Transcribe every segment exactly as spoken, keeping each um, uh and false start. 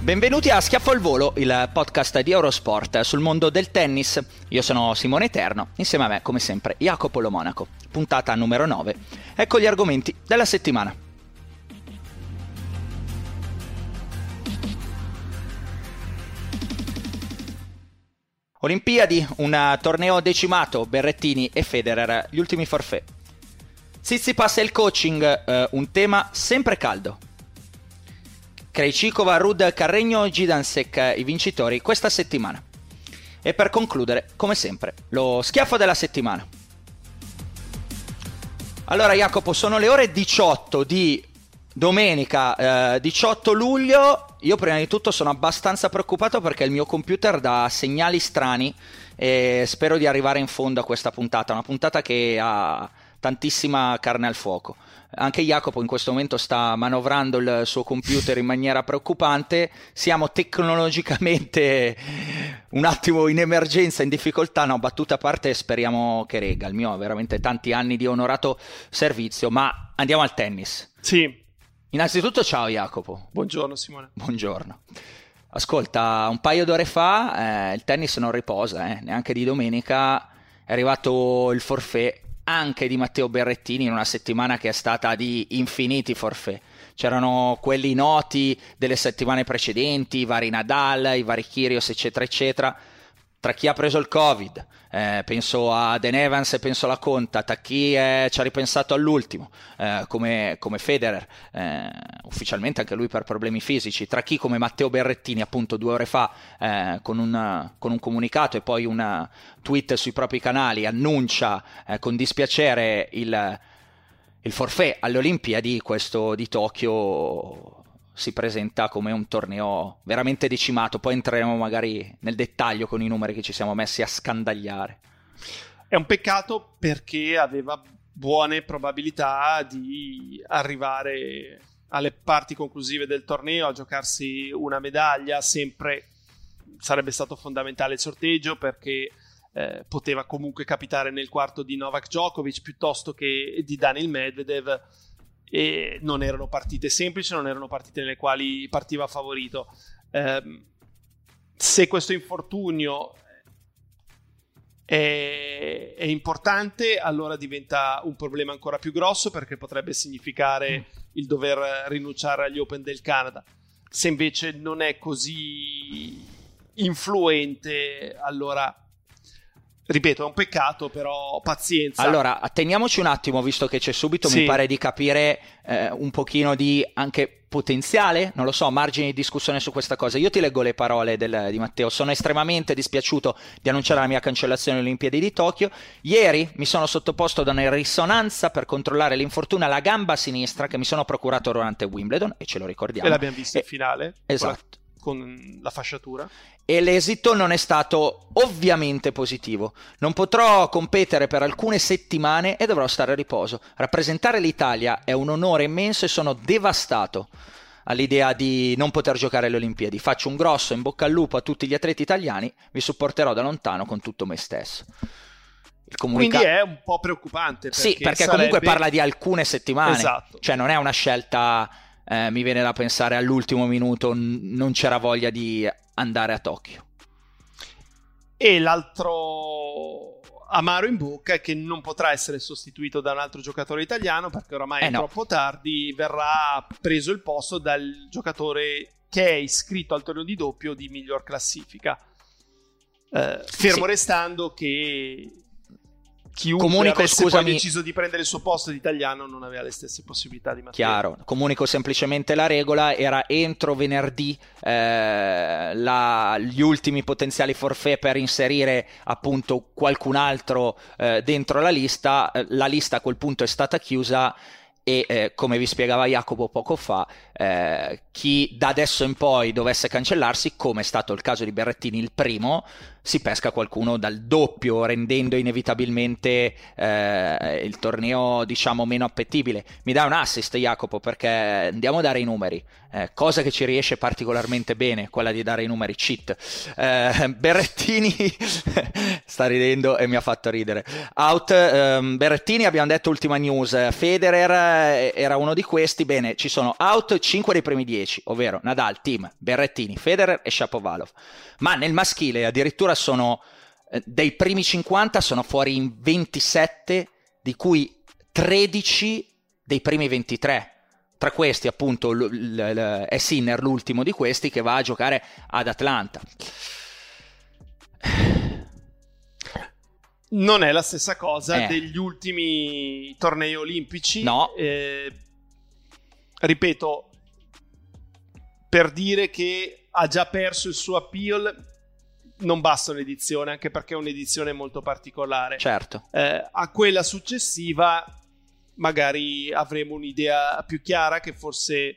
Benvenuti a Schiaffo al Volo, il podcast di Eurosport sul mondo del tennis. Io sono Simone Terno, insieme a me, come sempre, Jacopo Lo Monaco. Puntata numero nove. Ecco gli argomenti della settimana. Olimpiadi, un torneo decimato, Berrettini e Federer, gli ultimi forfait. Tsitsipas e il coaching, eh, un tema sempre caldo. Krejcikova, Ruud, Carreño, Gidansek, i vincitori questa settimana. E per concludere, come sempre, lo schiaffo della settimana. Allora Jacopo, sono le ore diciotto di domenica eh, diciotto luglio. Io prima di tutto sono abbastanza preoccupato perché il mio computer dà segnali strani e spero di arrivare in fondo a questa puntata, una puntata che ha tantissima carne al fuoco. Anche Jacopo in questo momento sta manovrando il suo computer in maniera preoccupante. Siamo tecnologicamente un attimo in emergenza, in difficoltà. No, battuta a parte, speriamo che regga. Il mio ha veramente tanti anni di onorato servizio, ma andiamo al tennis. Sì. Innanzitutto ciao Jacopo. Buongiorno Simone. Buongiorno. Ascolta, un paio d'ore fa eh, il tennis non riposa, eh, neanche di domenica. È arrivato il forfait anche di Matteo Berrettini in una settimana che è stata di infiniti forfait. C'erano quelli noti delle settimane precedenti, i vari Nadal, i vari Kyrgios, eccetera, eccetera. Tra chi ha preso il Covid, eh, penso a Dan Evans e penso alla Conta, tra chi eh, ci ha ripensato all'ultimo, eh, come, come Federer, eh, ufficialmente anche lui per problemi fisici, tra chi come Matteo Berrettini appunto due ore fa eh, con, una, con un comunicato e poi un tweet sui propri canali annuncia eh, con dispiacere il, il forfait alle Olimpiadi. Questo di Tokyo si presenta come un torneo veramente decimato, poi entreremo magari nel dettaglio con i numeri che ci siamo messi a scandagliare. È un peccato perché aveva buone probabilità di arrivare alle parti conclusive del torneo, a giocarsi una medaglia. Sempre sarebbe stato fondamentale il sorteggio perché eh, poteva comunque capitare nel quarto di Novak Djokovic piuttosto che di Daniil Medvedev, e non erano partite semplici, non erano partite nelle quali partiva favorito. Eh, se questo infortunio è, è importante, allora diventa un problema ancora più grosso perché potrebbe significare il dover rinunciare agli Open del Canada. Se invece non è così influente, allora... Ripeto, è un peccato, però pazienza. Allora, atteniamoci un attimo, visto che c'è subito, sì. Mi pare di capire eh, un pochino di anche potenziale, non lo so, margini di discussione su questa cosa. Io ti leggo le parole del, di Matteo. Sono estremamente dispiaciuto di annunciare la mia cancellazione alle Olimpiadi di Tokyo. Ieri mi sono sottoposto ad una risonanza per controllare l'infortunio alla gamba sinistra che mi sono procurato durante Wimbledon, e ce lo ricordiamo. E l'abbiamo visto in finale. Esatto. con la fasciatura. E l'esito non è stato ovviamente positivo. Non potrò competere per alcune settimane e dovrò stare a riposo. Rappresentare l'Italia è un onore immenso e sono devastato all'idea di non poter giocare alle Olimpiadi. Faccio un grosso in bocca al lupo a tutti gli atleti italiani, vi supporterò da lontano con tutto me stesso. Il comunica... Quindi è un po' preoccupante. Perché sì, perché sarebbe... comunque parla di alcune settimane. Esatto. Cioè non è una scelta... Eh, mi viene da pensare all'ultimo minuto n- non c'era voglia di andare a Tokyo. E l'altro amaro in bocca è che non potrà essere sostituito da un altro giocatore italiano, perché oramai eh è no. troppo tardi. Verrà preso il posto dal giocatore che è iscritto al torneo di doppio di miglior classifica, eh, fermo sì. restando che chiunque Comunico, avesse scusami, poi deciso di prendere il suo posto di italiano non aveva le stesse possibilità di Matteo. Chiaro, comunico semplicemente la regola, era entro venerdì eh, la, gli ultimi potenziali forfait per inserire appunto qualcun altro eh, dentro la lista, la lista a quel punto è stata chiusa e eh, come vi spiegava Jacopo poco fa, eh, chi da adesso in poi dovesse cancellarsi, come è stato il caso di Berrettini il primo, si pesca qualcuno dal doppio, rendendo inevitabilmente eh, il torneo diciamo meno appetibile. Mi dai un assist, Jacopo, perché andiamo a dare i numeri, eh, cosa che ci riesce particolarmente bene, quella di dare i numeri, cheat. eh, Berrettini sta ridendo e mi ha fatto ridere. Out ehm, Berrettini, abbiamo detto, ultima news. Federer era uno di questi. Bene, ci sono out cinque dei primi dieci, ovvero Nadal, Thiem, Berrettini, Federer e Shapovalov. Ma nel maschile addirittura sono eh, dei primi cinquanta sono fuori in ventisette, di cui tredici dei primi ventitré. Tra questi appunto l- l- l- è Sinner l'ultimo di questi, che va a giocare ad Atlanta. Non è la stessa cosa eh. degli ultimi tornei olimpici. No. Eh, ripeto, per dire che ha già perso il suo appeal non basta un'edizione, anche perché è un'edizione molto particolare. Certo. Eh, a quella successiva magari avremo un'idea più chiara che forse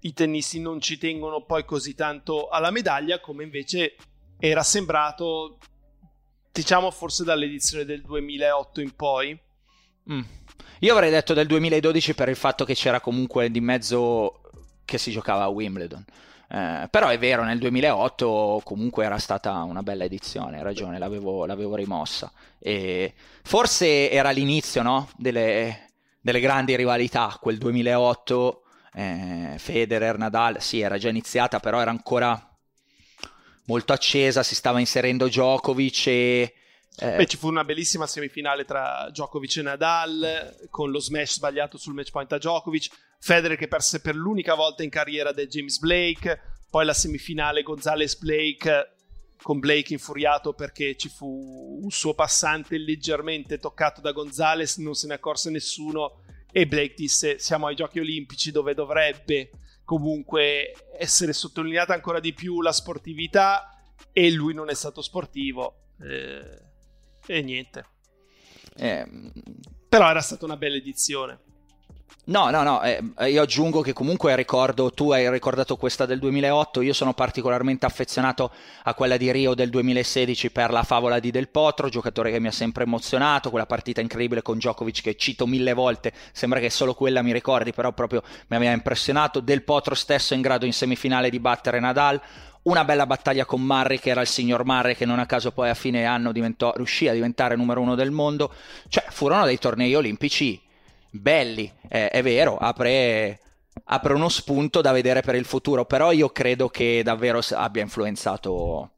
i tennisti non ci tengono poi così tanto alla medaglia, come invece era sembrato, diciamo, forse dall'edizione del duemilaotto in poi. Mm. Io avrei detto del duemiladodici per il fatto che c'era comunque di mezzo che si giocava a Wimbledon. Eh, però è vero, nel duemilaotto comunque era stata una bella edizione, hai ragione, l'avevo, l'avevo rimossa. E forse era l'inizio, no? delle, delle grandi rivalità, quel duemilaotto, eh, Federer, Nadal, sì, era già iniziata, però era ancora molto accesa, si stava inserendo Djokovic e... Eh... Beh, ci fu una bellissima semifinale tra Djokovic e Nadal, con lo smash sbagliato sul match point a Djokovic, Federer che perse per l'unica volta in carriera da James Blake, poi la semifinale Gonzalez-Blake con Blake infuriato perché ci fu un suo passante leggermente toccato da Gonzalez, non se ne accorse nessuno e Blake disse siamo ai giochi olimpici dove dovrebbe comunque essere sottolineata ancora di più la sportività e lui non è stato sportivo eh, e niente eh... però era stata una bella edizione. No, no, no, eh, io aggiungo che comunque ricordo, tu hai ricordato questa del duemilaotto, io sono particolarmente affezionato a quella di Rio del duemilasedici per la favola di Del Potro, giocatore che mi ha sempre emozionato, quella partita incredibile con Djokovic che cito mille volte, sembra che solo quella mi ricordi, però proprio mi aveva impressionato. Del Potro stesso in grado in semifinale di battere Nadal, una bella battaglia con Murray che era il signor Murray che non a caso poi a fine anno diventò, riuscì a diventare numero uno del mondo, cioè furono dei tornei olimpici belli, eh, è vero, apre, apre uno spunto da vedere per il futuro, però io credo che davvero abbia influenzato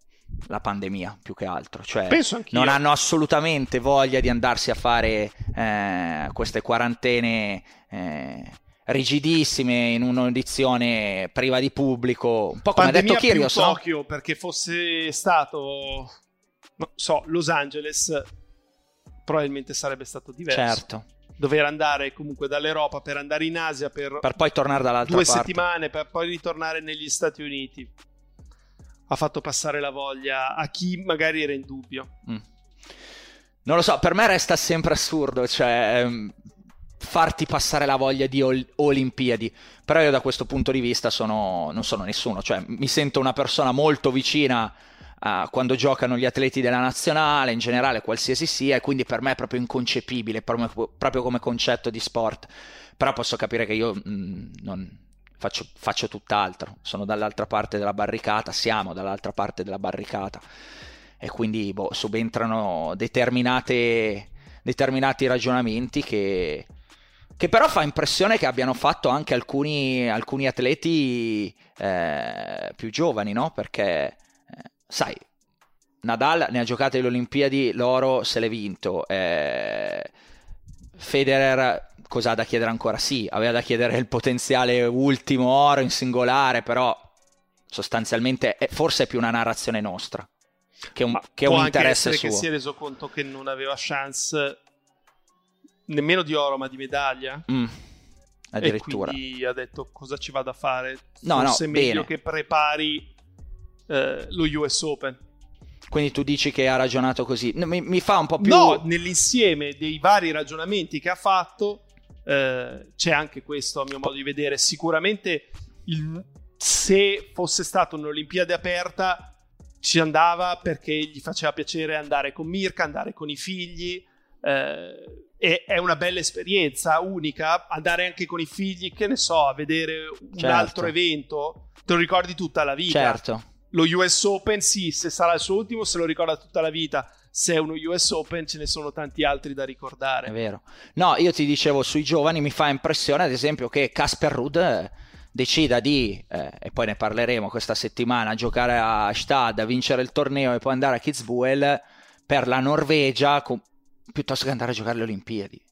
la pandemia più che altro, cioè penso anch'io. Non hanno assolutamente voglia di andarsi a fare eh, queste quarantene eh, rigidissime in un'edizione priva di pubblico, un po' come pandemia ha detto Kyrgios, più Tokyo, no? Perché fosse stato non so, Los Angeles probabilmente sarebbe stato diverso. Certo. Dover andare comunque dall'Europa per andare in Asia per, per poi tornare dall'altra due parte. settimane per poi ritornare negli Stati Uniti ha fatto passare la voglia a chi magari era in dubbio. Mm. Non lo so, per me resta sempre assurdo, cioè farti passare la voglia di ol- Olimpiadi, però io da questo punto di vista sono, non sono nessuno, cioè mi sento una persona molto vicina a quando giocano gli atleti della nazionale, in generale qualsiasi sia, e quindi per me è proprio inconcepibile, proprio come concetto di sport, però posso capire che io mh, non... Faccio, faccio tutt'altro, sono dall'altra parte della barricata, siamo dall'altra parte della barricata e quindi boh, subentrano determinate, determinati ragionamenti che, che però fa impressione che abbiano fatto anche alcuni, alcuni atleti eh, più giovani, no? Perché eh, sai, Nadal ne ha giocate le Olimpiadi, l'oro se l'è vinto, eh, Federer cosa ha da chiedere ancora? Sì, aveva da chiedere il potenziale ultimo oro in singolare, però sostanzialmente è, forse è più una narrazione nostra che un, che un interesse suo. Può anche essere che si è reso conto che non aveva chance nemmeno di oro ma di medaglia, mm, addirittura, e quindi ha detto cosa ci vado a fare, no, forse no, è meglio bene che prepari eh, lo U S Open. Quindi tu dici che ha ragionato così, mi, mi fa un po' più... No, nell'insieme dei vari ragionamenti che ha fatto eh, c'è anche questo, a mio modo di vedere. Sicuramente il, se fosse stata un'Olimpiade aperta ci andava perché gli faceva piacere andare con Mirka, andare con i figli, eh, e è una bella esperienza, unica, andare anche con i figli, che ne so, a vedere un certo. altro evento, te lo ricordi tutta la vita. Certo. Lo U S Open, sì, se sarà il suo ultimo se lo ricorda tutta la vita, se è uno U S Open ce ne sono tanti altri da ricordare. È vero. No, io ti dicevo sui giovani mi fa impressione ad esempio che Casper Ruud decida di, eh, e poi ne parleremo questa settimana, giocare a Stad, vincere il torneo e poi andare a Kitzbühel per la Norvegia con... piuttosto che andare a giocare le Olimpiadi.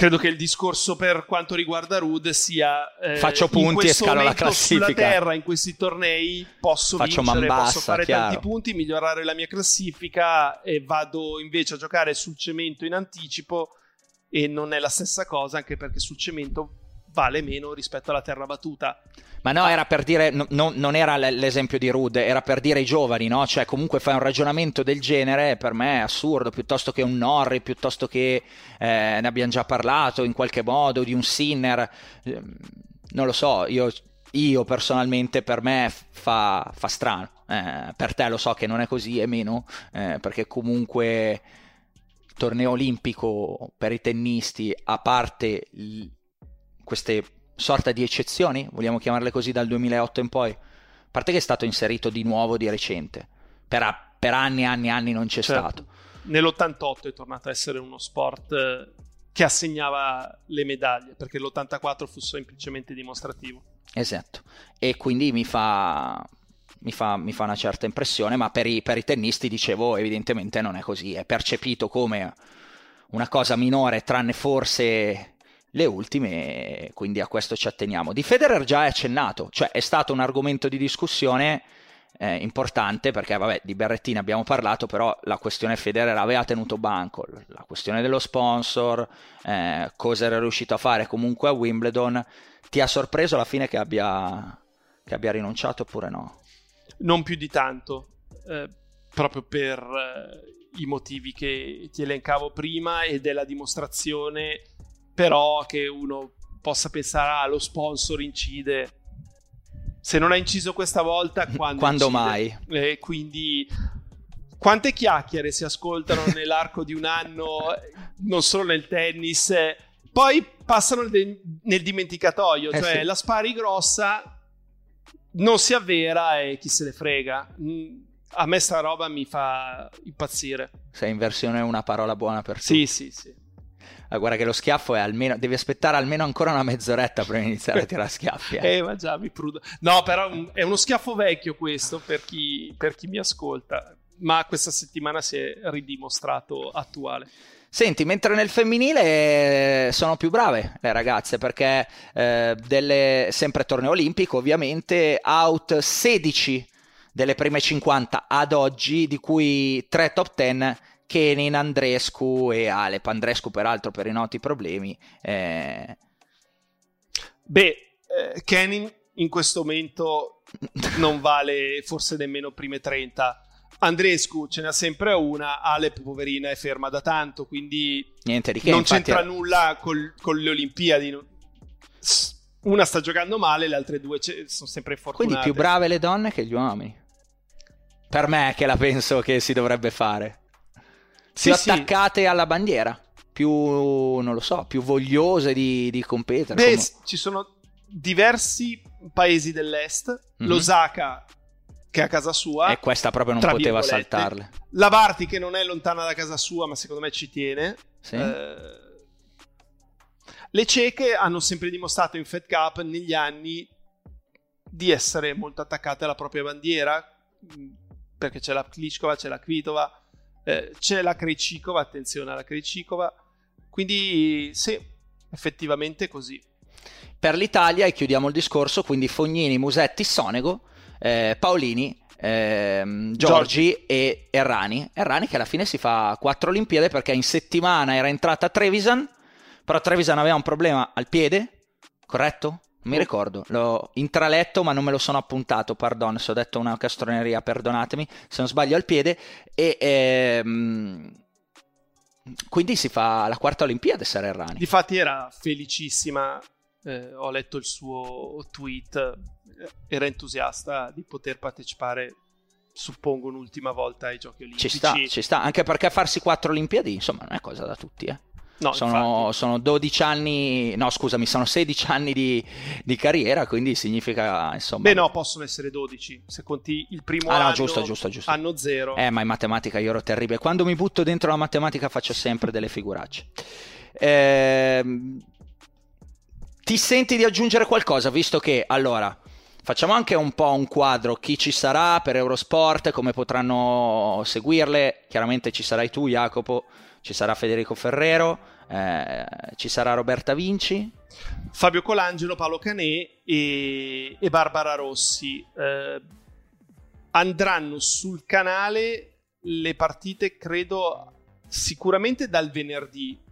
Credo che il discorso per quanto riguarda Ruud sia eh, faccio punti e scalo la classifica sulla terra, in questi tornei posso faccio vincere, man bassa, posso fare chiaro. tanti punti, migliorare la mia classifica, e vado invece a giocare sul cemento in anticipo e non è la stessa cosa, anche perché sul cemento vale meno rispetto alla terra battuta. Ma no, era per dire, no, no, non era l'esempio di Ruud, era per dire i giovani, no? Cioè comunque fai un ragionamento del genere, per me è assurdo, piuttosto che un Norrie, piuttosto che, eh, ne abbiamo già parlato in qualche modo, di un Sinner, non lo so, io, io personalmente per me fa, fa strano, eh, per te lo so che non è così e meno, eh, perché comunque torneo olimpico per i tennisti, a parte... L- queste sorta di eccezioni, vogliamo chiamarle così, dal duemilaotto in poi, a parte che è stato inserito di nuovo di recente, per, a, per anni e anni e anni non c'è certo. stato. Nell'ottantotto è tornato a essere uno sport che assegnava le medaglie, perché l'ottantaquattro fu semplicemente dimostrativo. Esatto, e quindi mi fa, mi fa, mi fa una certa impressione, ma per i, per i tennisti, dicevo, evidentemente non è così, è percepito come una cosa minore, tranne forse... le ultime, quindi a questo ci atteniamo. Di Federer già è accennato, cioè è stato un argomento di discussione eh, importante, perché vabbè, di Berrettini abbiamo parlato, però la questione Federer aveva tenuto banco, la questione dello sponsor, eh, cosa era riuscito a fare comunque a Wimbledon. Ti ha sorpreso alla fine che abbia, che abbia rinunciato oppure no? Non più di tanto, eh, proprio per eh, i motivi che ti elencavo prima e della dimostrazione. Però che uno possa pensare, ah, lo sponsor incide, se non ha inciso questa volta, quando, quando mai? E quindi quante chiacchiere si ascoltano nell'arco di un anno, non solo nel tennis, poi passano nel dimenticatoio, eh, cioè sì. la spari grossa non si avvera e chi se ne frega. A me sta roba mi fa impazzire. Sei in versione una parola buona per tutti. Sì, sì, sì. Guarda che lo schiaffo è almeno, devi aspettare almeno ancora una mezz'oretta prima di iniziare a tirare schiaffi. Eh, eh ma già mi prudo. No, però è uno schiaffo vecchio questo per chi, per chi mi ascolta, ma questa settimana si è ridimostrato attuale. Senti, mentre nel femminile sono più brave le ragazze, perché eh, delle, sempre torneo olimpico ovviamente, out sedici delle prime cinquanta ad oggi, di cui tre top ten, Kenin, Andrescu e Alep. Andrescu peraltro per i noti problemi. Eh... Beh, eh, Kenin in questo momento non vale forse nemmeno prime trenta. Andrescu ce n'ha sempre una, Alep poverina è ferma da tanto, quindi niente di che, non c'entra è... nulla col, con le Olimpiadi. Una sta giocando male, le altre due ce- sono sempre fortunate. Quindi più brave le donne che gli uomini. Per me che la penso che si dovrebbe fare. Più sì, attaccate sì. alla bandiera, più, non lo so, più vogliose di, di competere. Beh, come... ci sono diversi paesi dell'est, mm-hmm. l'Osaka che è a casa sua. E questa proprio non poteva saltarle. La Barty che non è lontana da casa sua, ma secondo me ci tiene. Sì. Eh... Le ceche hanno sempre dimostrato in Fed Cup negli anni di essere molto attaccate alla propria bandiera, perché c'è la Klitschkova, c'è la Kvitova, eh, c'è la Krejcikova, attenzione alla Krejcikova, quindi sì, effettivamente così. Per l'Italia, e chiudiamo il discorso, quindi Fognini, Musetti, Sonego, eh, Paolini, Eh, Giorgi e Errani. Errani che alla fine si fa quattro Olimpiadi, perché in settimana era entrata Trevisan, però Trevisan aveva un problema al piede, corretto? Non mi ricordo, l'ho intraletto ma non me lo sono appuntato, pardon, se ho detto una castroneria perdonatemi, se non sbaglio al piede, e ehm, quindi si fa la quarta Olimpiade Sara Errani. Difatti era felicissima, eh, ho letto il suo tweet, era entusiasta di poter partecipare, suppongo, un'ultima volta ai Giochi Olimpici. Ci sta, ci sta, anche perché farsi quattro Olimpiadi insomma non è cosa da tutti, eh. No, sono, sono dodici anni, no scusami, sono sedici anni di, di carriera, quindi significa insomma... Beh no, possono essere dodici, se conti il primo ah, anno, no, giusto, giusto, giusto. Anno zero. Eh, ma in matematica io ero terribile, quando mi butto dentro la matematica faccio sempre delle figuracce. Eh, ti senti di aggiungere qualcosa, visto che, allora... Facciamo anche un po' un quadro, chi ci sarà per Eurosport, come potranno seguirle, chiaramente ci sarai tu Jacopo, ci sarà Federico Ferrero, eh, ci sarà Roberta Vinci, Fabio Colangelo, Paolo Canè e, e Barbara Rossi. Eh, andranno sul canale le partite, credo, sicuramente dal venerdì.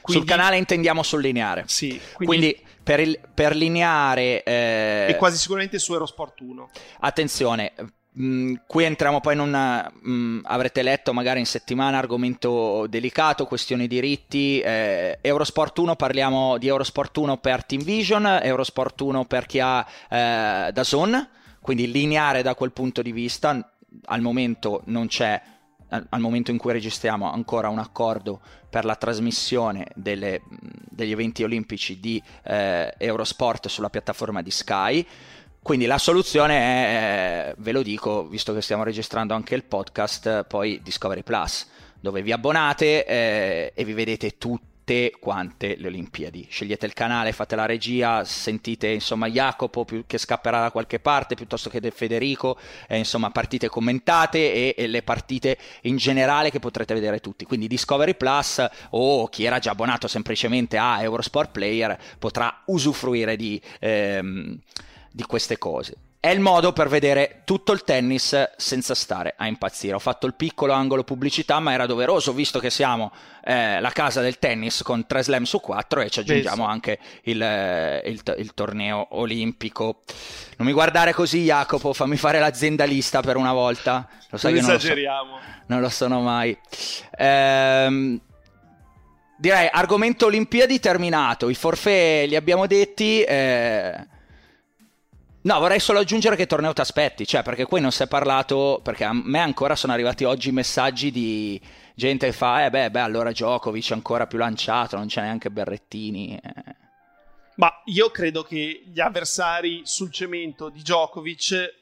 Quindi... Sul canale intendiamo sul lineare. Sì, quindi... quindi... Per, il, per lineare eh... e quasi sicuramente su Eurosport uno. Attenzione, mh, qui entriamo poi in una, mh, avrete letto magari in settimana, argomento delicato, questione diritti, eh, Eurosport uno, parliamo di Eurosport uno per Team Vision, Eurosport uno per chi ha eh, D A Z N, quindi lineare da quel punto di vista al momento non c'è, al momento in cui registriamo ancora un accordo per la trasmissione delle, degli eventi olimpici di eh, Eurosport sulla piattaforma di Sky, quindi la soluzione è, ve lo dico visto che stiamo registrando anche il podcast, poi Discovery Plus, dove vi abbonate eh, e vi vedete tutte quante le Olimpiadi, scegliete il canale, fate la regia, sentite insomma Jacopo più, che scapperà da qualche parte piuttosto che del Federico, eh, insomma partite commentate e, e le partite in generale che potrete vedere tutti, quindi Discovery Plus o chi era già abbonato semplicemente a Eurosport Player potrà usufruire di, ehm, di queste cose. È il modo per vedere tutto il tennis senza stare a impazzire. Ho fatto il piccolo angolo pubblicità, ma era doveroso visto che siamo eh, la casa del tennis con tre slam su quattro e ci aggiungiamo anche il, il, il torneo olimpico. Non mi guardare così Jacopo, fammi fare l'aziendalista per una volta. Lo sai che non esageriamo. Non lo sono mai. Ehm... Direi argomento Olimpiadi terminato, i forfait li abbiamo detti... Eh... No, vorrei solo aggiungere che torneo ti aspetti, cioè perché qui non si è parlato, perché a me ancora sono arrivati oggi messaggi di gente che fa eh beh, beh allora Djokovic ancora più lanciato, non c'è neanche Berrettini. Eh. Ma io credo che gli avversari sul cemento di Djokovic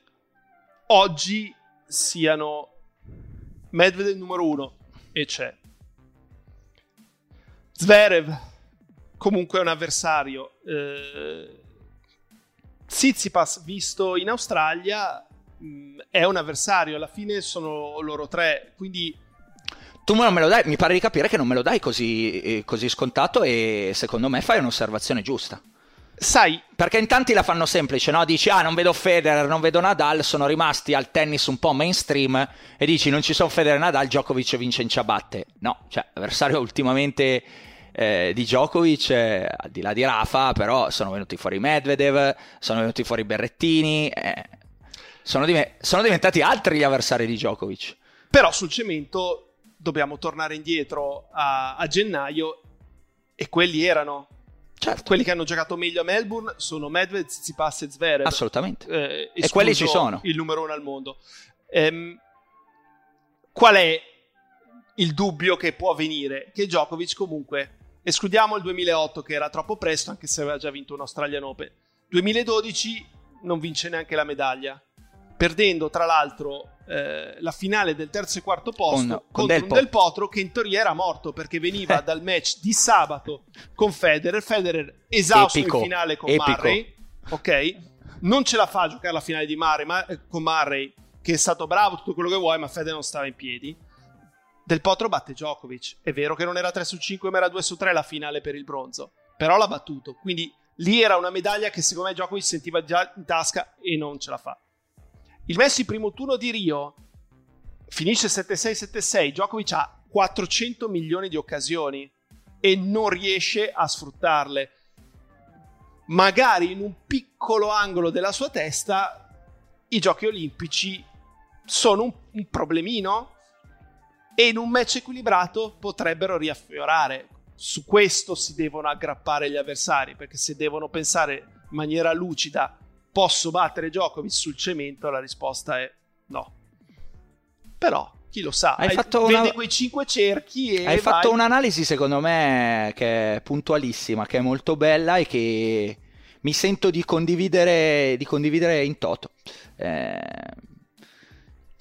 oggi siano Medvedev numero uno e c'è Zverev, comunque è un avversario, eh... Tsitsipas, visto in Australia, è un avversario, alla fine sono loro tre, quindi... Tu non me lo dai, mi pare di capire che non me lo dai così, così scontato e secondo me fai un'osservazione giusta. Sai... Perché in tanti la fanno semplice, no? Dici, ah, non vedo Federer, non vedo Nadal, sono rimasti al tennis un po' mainstream e dici, non ci sono Federer e Nadal, Djokovic vince in ciabatte. No, cioè, avversario ultimamente... Eh, di Djokovic, eh, al di là di Rafa, però sono venuti fuori Medvedev, sono venuti fuori Berrettini, eh. sono, div- sono diventati altri gli avversari di Djokovic. Però sul cemento dobbiamo tornare indietro a, a gennaio, e quelli erano, certo, quelli che hanno giocato meglio a Melbourne sono Medvedev, Tsitsipas e Zverev. Assolutamente. Eh, e quelli ci sono. Il numero uno al mondo. Ehm, qual è il dubbio che può venire? Che Djokovic comunque, escludiamo il duemilaotto che era troppo presto, anche se aveva già vinto un Australian Open, duemiladodici non vince neanche la medaglia, perdendo tra l'altro eh, la finale del terzo e quarto posto con, contro con Del, un Del Potro che in teoria era morto perché veniva dal match di sabato con Federer, Federer esausto epico, in finale con epico. Murray, ok? Non ce la fa a giocare la finale di Murray, ma, eh, con Murray che è stato bravo, tutto quello che vuoi, ma Federer non stava in piedi. Del Potro batte Djokovic, è vero che non era tre su cinque ma era due su tre la finale per il bronzo, però l'ha battuto, quindi lì era una medaglia che secondo me Djokovic sentiva già in tasca e non ce la fa. Il Messi primo turno di Rio finisce sette sei sette sei, Djokovic ha quattrocento milioni di occasioni e non riesce a sfruttarle, magari in un piccolo angolo della sua testa i giochi olimpici sono un, un problemino e in un match equilibrato potrebbero riaffiorare. Su questo si devono aggrappare gli avversari, perché se devono pensare in maniera lucida posso battere Djokovic sul cemento, la risposta è no. Però chi lo sa, hai hai, fatto vede una... quei cinque cerchi e hai vai... fatto un'analisi secondo me che è puntualissima, che è molto bella e che mi sento di condividere, di condividere in toto. Eh...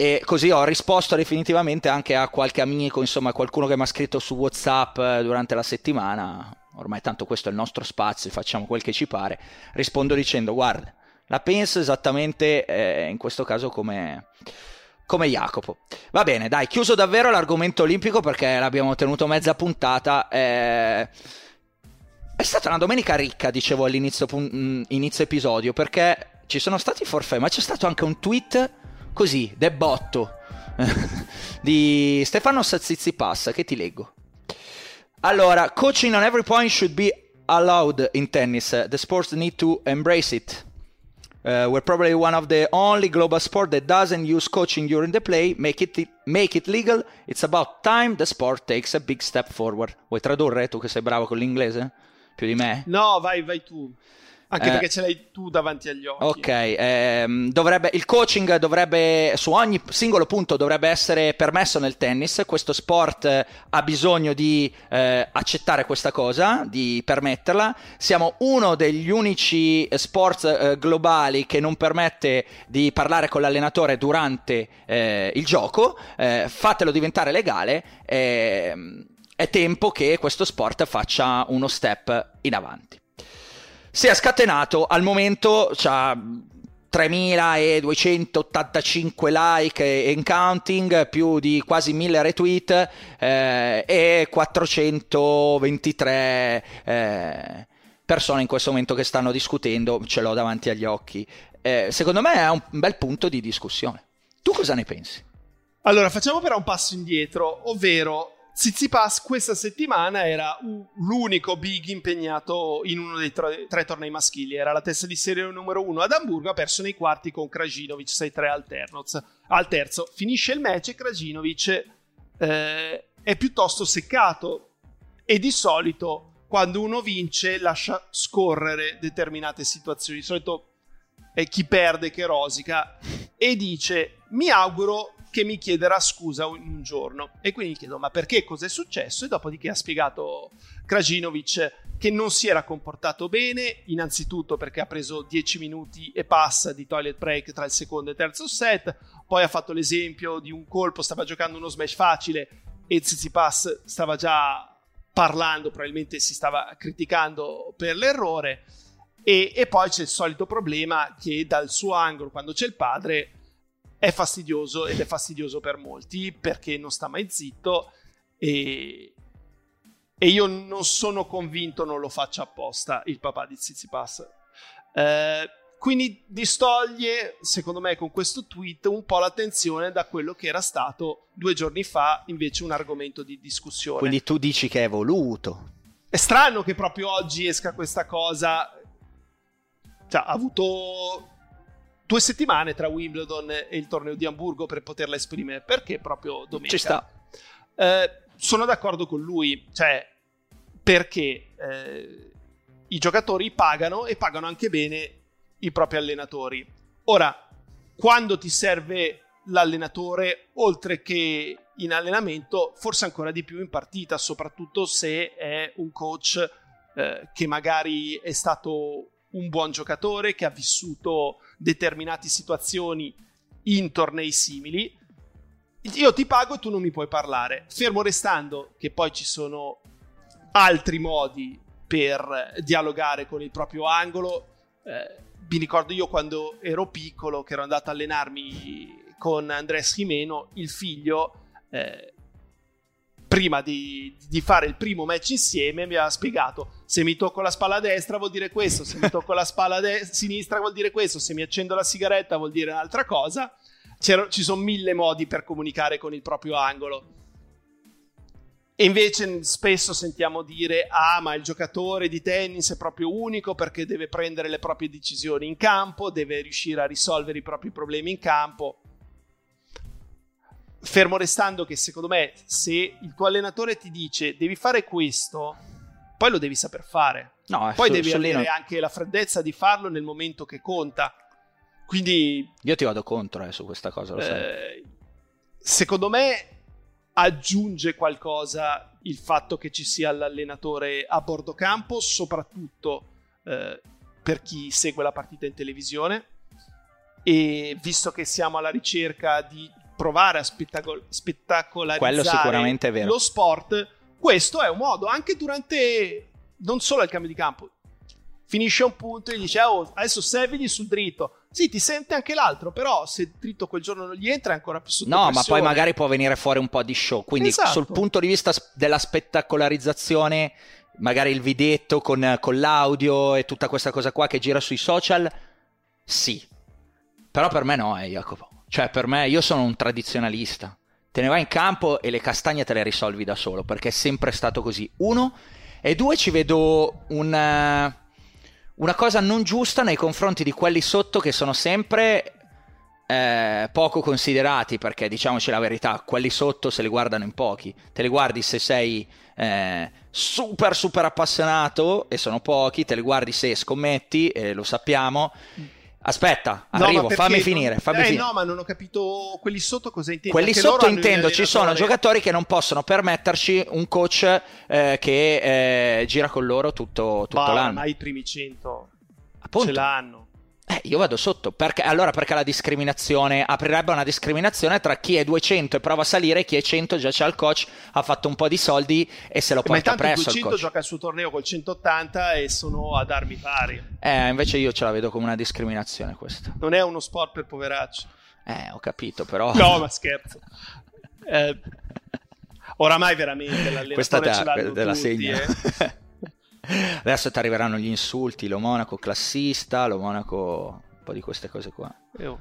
E così ho risposto definitivamente anche a qualche amico, insomma qualcuno che mi ha scritto su WhatsApp durante la settimana. Ormai tanto questo è il nostro spazio, facciamo quel che ci pare. Rispondo dicendo, guarda, la penso esattamente eh, in questo caso come, come Jacopo. Va bene, dai, chiuso davvero l'argomento olimpico perché l'abbiamo tenuto mezza puntata. Eh, è stata una domenica ricca, dicevo all'inizio pun- inizio episodio, perché ci sono stati forfait, ma c'è stato anche un tweet... così, de botto di Stefano Tsitsipas, che ti leggo. Allora, coaching on every point should be allowed in tennis. The sports need to embrace it. Uh, we're probably one of the only global sport that doesn't use coaching during the play. Make it, make it legal. It's about time the sport takes a big step forward. Vuoi tradurre, tu che sei bravo con l'inglese? Più di me? No, vai, vai tu. Anche eh, perché ce l'hai tu davanti agli occhi. Ok, ehm, dovrebbe, il coaching dovrebbe, su ogni singolo punto dovrebbe essere permesso nel tennis. Questo sport eh, ha bisogno di eh, accettare questa cosa, di permetterla. Siamo uno degli unici sport eh, globali che non permette di parlare con l'allenatore durante eh, il gioco. Eh, fatelo diventare legale. Eh, è tempo che questo sport faccia uno step in avanti. Si è scatenato, al momento c'ha tremiladuecentottantacinque like in counting, più di quasi mille retweet eh, e quattrocentoventitré eh, persone in questo momento che stanno discutendo, ce l'ho davanti agli occhi. Eh, secondo me è un bel punto di discussione. Tu cosa ne pensi? Allora, facciamo però un passo indietro, ovvero... Tsitsipas questa settimana era l'unico big impegnato in uno dei tre, tre tornei maschili, era la testa di serie numero uno ad Amburgo, ha perso nei quarti con Krajinovic sei tre al, al terzo, finisce il match e Krajinovic eh, è piuttosto seccato e di solito quando uno vince lascia scorrere determinate situazioni, di solito è chi perde che rosica e dice mi auguro che mi chiederà scusa un giorno, e quindi chiedo ma perché, cosa è successo, e dopodiché ha spiegato Krajinovic che non si era comportato bene, innanzitutto perché ha preso dieci minuti e passa di toilet break tra il secondo e terzo set, poi ha fatto l'esempio di un colpo, stava giocando uno smash facile e Tsitsipas stava già parlando, probabilmente si stava criticando per l'errore, e, e poi c'è il solito problema che dal suo angolo quando c'è il padre è fastidioso, ed è fastidioso per molti perché non sta mai zitto e, e io non sono convinto non lo faccia apposta il papà di Tsitsipas. Eh, quindi distoglie, secondo me, con questo tweet un po' l'attenzione da quello che era stato due giorni fa invece un argomento di discussione. Quindi tu dici che è voluto. È strano che proprio oggi esca questa cosa. Cioè, ha avuto... due settimane tra Wimbledon e il torneo di Amburgo per poterla esprimere, perché proprio domenica. Ci sta. Eh, sono d'accordo con lui, cioè perché eh, i giocatori pagano e pagano anche bene i propri allenatori. Ora, quando ti serve l'allenatore, oltre che in allenamento, forse ancora di più in partita, soprattutto se è un coach eh, che magari è stato un buon giocatore, che ha vissuto determinate situazioni in tornei simili. Io ti pago e tu non mi puoi parlare, fermo restando che poi ci sono altri modi per dialogare con il proprio angolo. eh, Mi ricordo io quando ero piccolo, che ero andato a allenarmi con Andrés Jimeno, il figlio, eh, prima di, di fare il primo match insieme, mi aveva spiegato: se mi tocco la spalla destra vuol dire questo, se mi tocco la spalla de- sinistra vuol dire questo, se mi accendo la sigaretta vuol dire un'altra cosa. C'ero, ci sono mille modi per comunicare con il proprio angolo. E invece spesso sentiamo dire: ah, ma il giocatore di tennis è proprio unico perché deve prendere le proprie decisioni in campo, deve riuscire a risolvere i propri problemi in campo. Fermo restando che secondo me, se il tuo allenatore ti dice devi fare questo, poi lo devi saper fare. No, poi so, devi so avere no. anche la freddezza di farlo nel momento che conta. Quindi io ti vado contro eh, su questa cosa, lo eh, sai. Secondo me aggiunge qualcosa il fatto che ci sia l'allenatore a bordo campo, soprattutto eh, per chi segue la partita in televisione, e visto che siamo alla ricerca di provare a spettacol- spettacolarizzare quello sicuramente è vero. Lo sport, questo è un modo, anche durante, non solo al cambio di campo, finisce un punto e gli dice: oh, adesso servigli sul dritto. Sì, ti sente anche l'altro, però se dritto quel giorno non gli entra è ancora più sotto no, pressione. Ma poi magari può venire fuori un po' di show, quindi esatto. Sul punto di vista della spettacolarizzazione, magari il videtto con, con l'audio e tutta questa cosa qua che gira sui social, sì, però per me no, eh, Jacopo, cioè per me, io sono un tradizionalista, te ne vai in campo e le castagne te le risolvi da solo, perché è sempre stato così, uno, e due, ci vedo un... una cosa non giusta nei confronti di quelli sotto che sono sempre eh, poco considerati, perché diciamoci la verità, quelli sotto se li guardano in pochi, te li guardi se sei eh, super super appassionato e sono pochi, te li guardi se scommetti e eh, lo sappiamo. Aspetta, no, arrivo, fammi finire, fammi eh, finire. No, ma non ho capito quelli sotto cosa intendi. Quelli perché sotto intendo, ci sono giocatori che non possono permetterci un coach eh, che eh, gira con loro tutto, tutto bah, l'anno. Ma i primi cento ce l'hanno. Eh, io vado sotto, perché allora perché la discriminazione aprirebbe una discriminazione tra chi è duecento e prova a salire e chi è cento già c'ha il coach, ha fatto un po' di soldi e se lo porta presso il coach. Ma intanto il duecento gioca il suo torneo col centottanta e sono ad armi pari. Eh, invece io ce la vedo come una discriminazione questa. Non è uno sport per poveracci. Eh, ho capito, però... No, ma scherzo. Eh, oramai veramente l'allenatore questa te, ce l'hanno te la tutti, segno. Eh. Adesso ti arriveranno gli insulti, Lo Monaco classista, Lo Monaco un po' di queste cose qua. Io.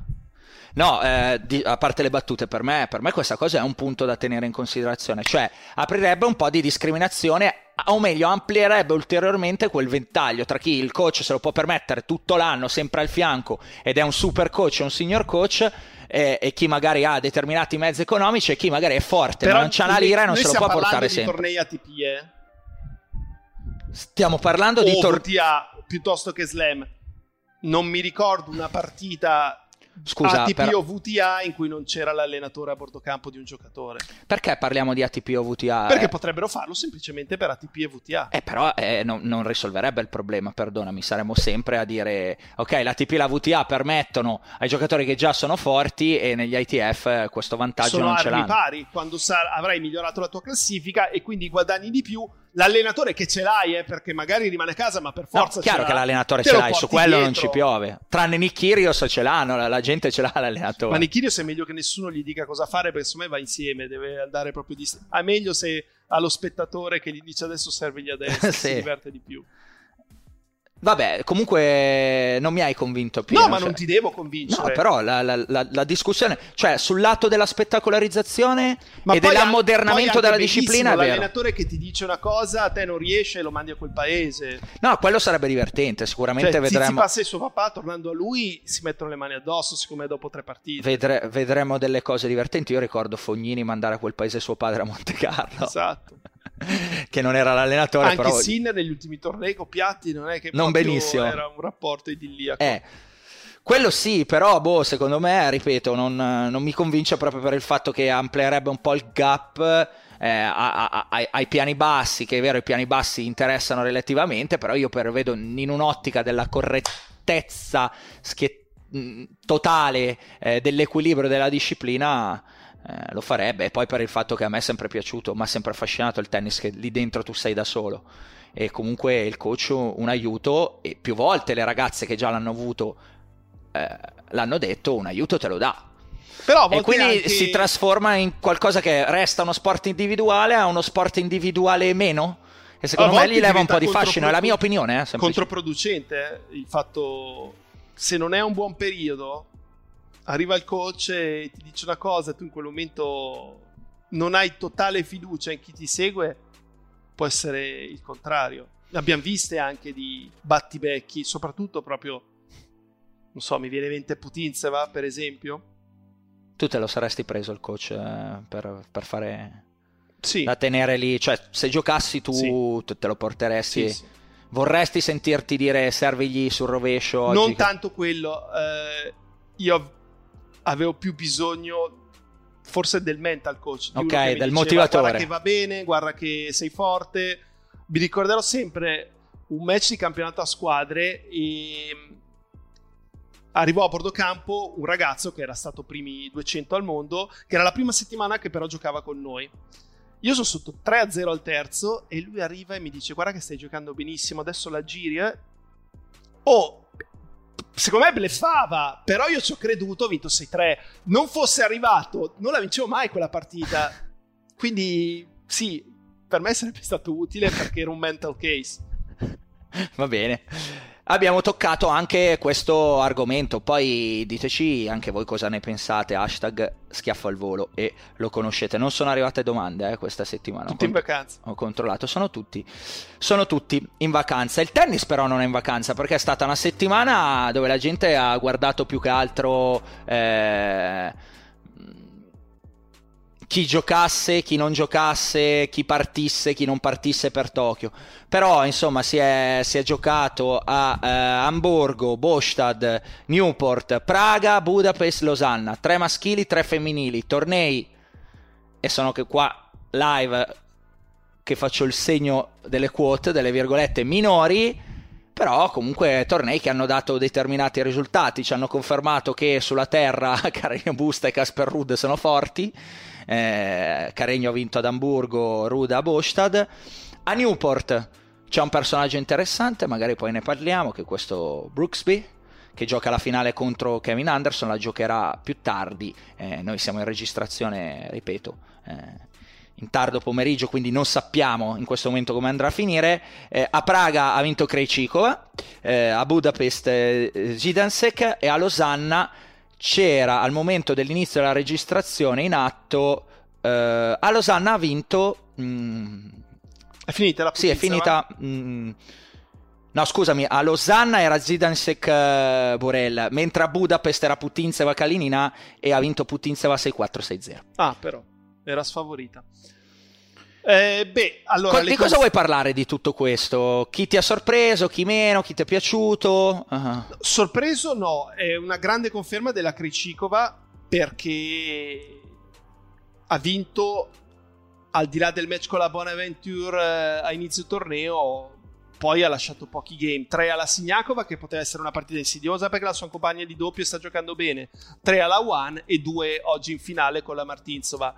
No, eh, di, a parte le battute, per me, per me questa cosa è un punto da tenere in considerazione, cioè aprirebbe un po' di discriminazione, o meglio amplierebbe ulteriormente quel ventaglio tra chi il coach se lo può permettere tutto l'anno sempre al fianco ed è un super coach, un signor coach, eh, e chi magari ha determinati mezzi economici e chi magari è forte però ma non c'ha una lira e non se lo può portare sempre. Noi stiamo parlando di tornei A T P, eh? Stiamo parlando o di tor- V T A piuttosto che Slam. Non mi ricordo una partita Scusa, A T P però... o V T A in cui non c'era l'allenatore a bordo campo di un giocatore. Perché parliamo di A T P o V T A? Perché eh? potrebbero farlo semplicemente per A T P e V T A. Eh, però eh, no, non risolverebbe il problema, perdonami, saremmo sempre a dire ok, l'A T P e la V T A permettono ai giocatori che già sono forti e negli I T F questo vantaggio sono non ce l'hanno. Sono armi pari, quando sar- avrai migliorato la tua classifica e quindi guadagni di più. L'allenatore che ce l'hai, eh, perché magari rimane a casa, ma per forza no, chiaro ce che l'ha. L'allenatore te ce l'hai, su quello dietro. Non ci piove. Tranne Nikirios ce l'hanno, la, la gente ce l'ha l'allenatore. Ma Nikirios è meglio che nessuno gli dica cosa fare, perché secondo me va insieme, deve andare proprio di... È meglio se allo spettatore che gli dice adesso servigli a destra, sì. Si diverte di più. Vabbè, comunque non mi hai convinto più. No, ma cioè... non ti devo convincere. No, però la, la, la, la discussione, cioè sul lato della spettacolarizzazione ma e dell'ammodernamento della disciplina, è vero. L'allenatore che ti dice una cosa, a te non riesce e lo mandi a quel paese. No, quello sarebbe divertente, sicuramente, cioè, vedremo. Tsitsipas e suo papà, tornando a lui, si mettono le mani addosso, siccome dopo tre partite. Vedre... Vedremo delle cose divertenti. Io ricordo Fognini mandare a quel paese suo padre a Monte Carlo. Esatto. Che non era l'allenatore, anche però... Sinner negli ultimi tornei copiati non è che non benissimo, era un rapporto idilliaco, eh, quello sì, però boh, secondo me, ripeto, non, non mi convince proprio per il fatto che amplierebbe un po' il gap eh, a, a, a, ai piani bassi, che è vero, i piani bassi interessano relativamente, però io vedo in un'ottica della correttezza schie- totale eh, dell'equilibrio della disciplina. Eh, lo farebbe. E poi per il fatto che a me è sempre piaciuto, mi ha sempre affascinato il tennis, che lì dentro tu sei da solo, e comunque il coach un aiuto, e più volte le ragazze che già l'hanno avuto eh, l'hanno detto, un aiuto te lo dà. Però e quindi anche... si trasforma in qualcosa che resta uno sport individuale a uno sport individuale meno, e secondo me gli leva un po' di fascino, è la mia opinione, eh, controproducente eh, il fatto, se non è un buon periodo arriva il coach e ti dice una cosa, tu in quel momento non hai totale fiducia in chi ti segue, può essere il contrario. Abbiamo viste anche di battibecchi, soprattutto proprio, non so, mi viene in mente Putintseva, per esempio. Tu te lo saresti preso il coach eh, per, per fare... Sì. Da tenere lì, cioè se giocassi tu sì. te lo porteresti... Sì, sì. Vorresti sentirti dire servigli sul rovescio oggi? Non che... tanto quello, eh, io... avevo più bisogno forse del mental coach, di okay, del diceva, motivatore, guarda che va bene, guarda che sei forte. Mi ricorderò sempre un match di campionato a squadre, e arrivò a bordo campo un ragazzo che era stato primi duecento al mondo, che era la prima settimana che però giocava con noi. Io sono sotto tre a zero al terzo e lui arriva e mi dice guarda che stai giocando benissimo, adesso la giri eh? oh Secondo me bleffava, però io ci ho creduto, ho vinto sei tre. Non fosse arrivato, non la vincevo mai quella partita. Quindi sì, per me sarebbe stato utile perché era un mental case. Va bene. Abbiamo toccato anche questo argomento, poi diteci anche voi cosa ne pensate, hashtag schiaffo al volo, e lo conoscete. Non sono arrivate domande eh, questa settimana. Tutti in vacanza. Ho controllato, sono tutti, sono tutti in vacanza. Il tennis però non è in vacanza, perché è stata una settimana dove la gente ha guardato più che altro... Eh... chi giocasse, chi non giocasse, chi partisse, chi non partisse per Tokyo. Però insomma si è, si è giocato a eh, Amburgo, Båstad, Newport, Praga, Budapest, Losanna. Tre maschili, tre femminili, tornei. E sono che qua live che faccio il segno delle quote, delle virgolette minori. Però comunque tornei che hanno dato determinati risultati, ci hanno confermato che sulla terra Carreño Busta e Casper Ruud sono forti. Eh, Carreño ha vinto ad Amburgo, Ruud a Båstad. A Newport c'è un personaggio interessante, magari poi ne parliamo, che è questo Brooksby, che gioca la finale contro Kevin Anderson, la giocherà più tardi. Eh, noi siamo in registrazione, ripeto, eh, in tardo pomeriggio, quindi non sappiamo in questo momento come andrà a finire. Eh, a Praga ha vinto Krejcikova, eh, a Budapest eh, Zidansek, e a Losanna c'era al momento dell'inizio della registrazione in atto eh, a Losanna ha vinto mh, è finita la Putintseva? Sì, è finita mh, no scusami, a Losanna era Zidansek uh, Borel, mentre a Budapest era Putintseva Kalinina, e ha vinto Putintseva sei quattro sei zero. Ah, però era sfavorita. Eh, beh, allora, Co- di cosa cons- vuoi parlare di tutto questo? Chi ti ha sorpreso, chi meno, chi ti è piaciuto? Uh-huh. Sorpreso no, è una grande conferma della Krejcikova, perché ha vinto, al di là del match con la Bonaventure eh, a inizio torneo, poi ha lasciato pochi game. tre alla Siniakova, che poteva essere una partita insidiosa perché la sua compagna di doppio sta giocando bene, tre alla One e due oggi in finale con la Martintsova.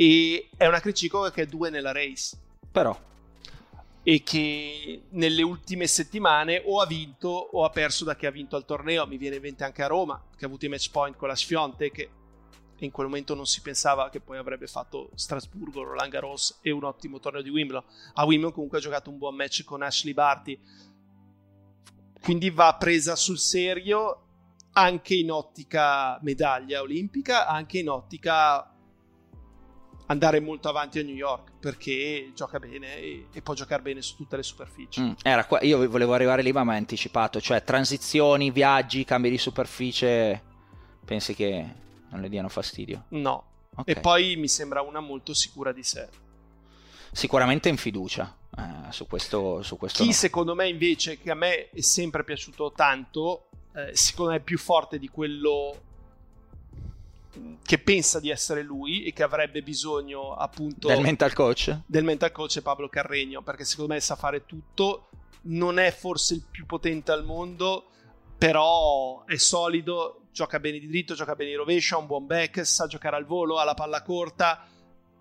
E è una Krejcikova che è due nella race, però, e che nelle ultime settimane o ha vinto o ha perso da chi ha vinto al torneo. Mi viene in mente anche a Roma, che ha avuto i match point con la Sfionte, che in quel momento non si pensava che poi avrebbe fatto Strasburgo, Roland Garros e un ottimo torneo di Wimbledon. A Wimbledon comunque ha giocato un buon match con Ashley Barty, quindi va presa sul serio anche in ottica medaglia olimpica, anche in ottica andare molto avanti a New York, perché gioca bene e, e può giocare bene su tutte le superfici. Mm, era qua, io volevo arrivare lì ma mi ha anticipato, cioè transizioni, viaggi, cambi di superficie, pensi che non le diano fastidio? No, okay. E poi mi sembra una molto sicura di sé. Sicuramente in fiducia, eh, su questo, su questo chi no. Secondo me invece, che a me è sempre piaciuto tanto, eh, secondo me è più forte di quello che pensa di essere lui e che avrebbe bisogno appunto del mental coach del mental coach è Pablo Carreño, perché secondo me sa fare tutto, non è forse il più potente al mondo, però è solido, gioca bene di dritto, gioca bene di rovescio, ha un buon back, sa giocare al volo, ha la palla corta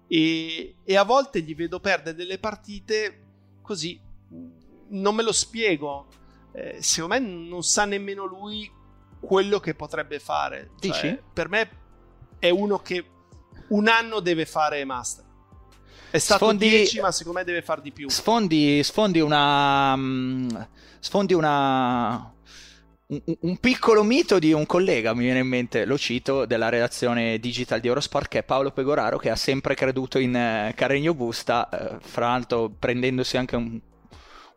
e, e a volte gli vedo perdere delle partite così, non me lo spiego, eh, secondo me non sa nemmeno lui quello che potrebbe fare. Dici? Cioè, per me è uno che un anno deve fare master, è stato sfondi, dieci, ma secondo me deve far di più. Sfondi, sfondi una sfondi una un, un piccolo mito di un collega, mi viene in mente, lo cito, della redazione digital di Eurosport, che è Paolo Pegoraro, che ha sempre creduto in Carreño Busta, fra l'altro prendendosi anche un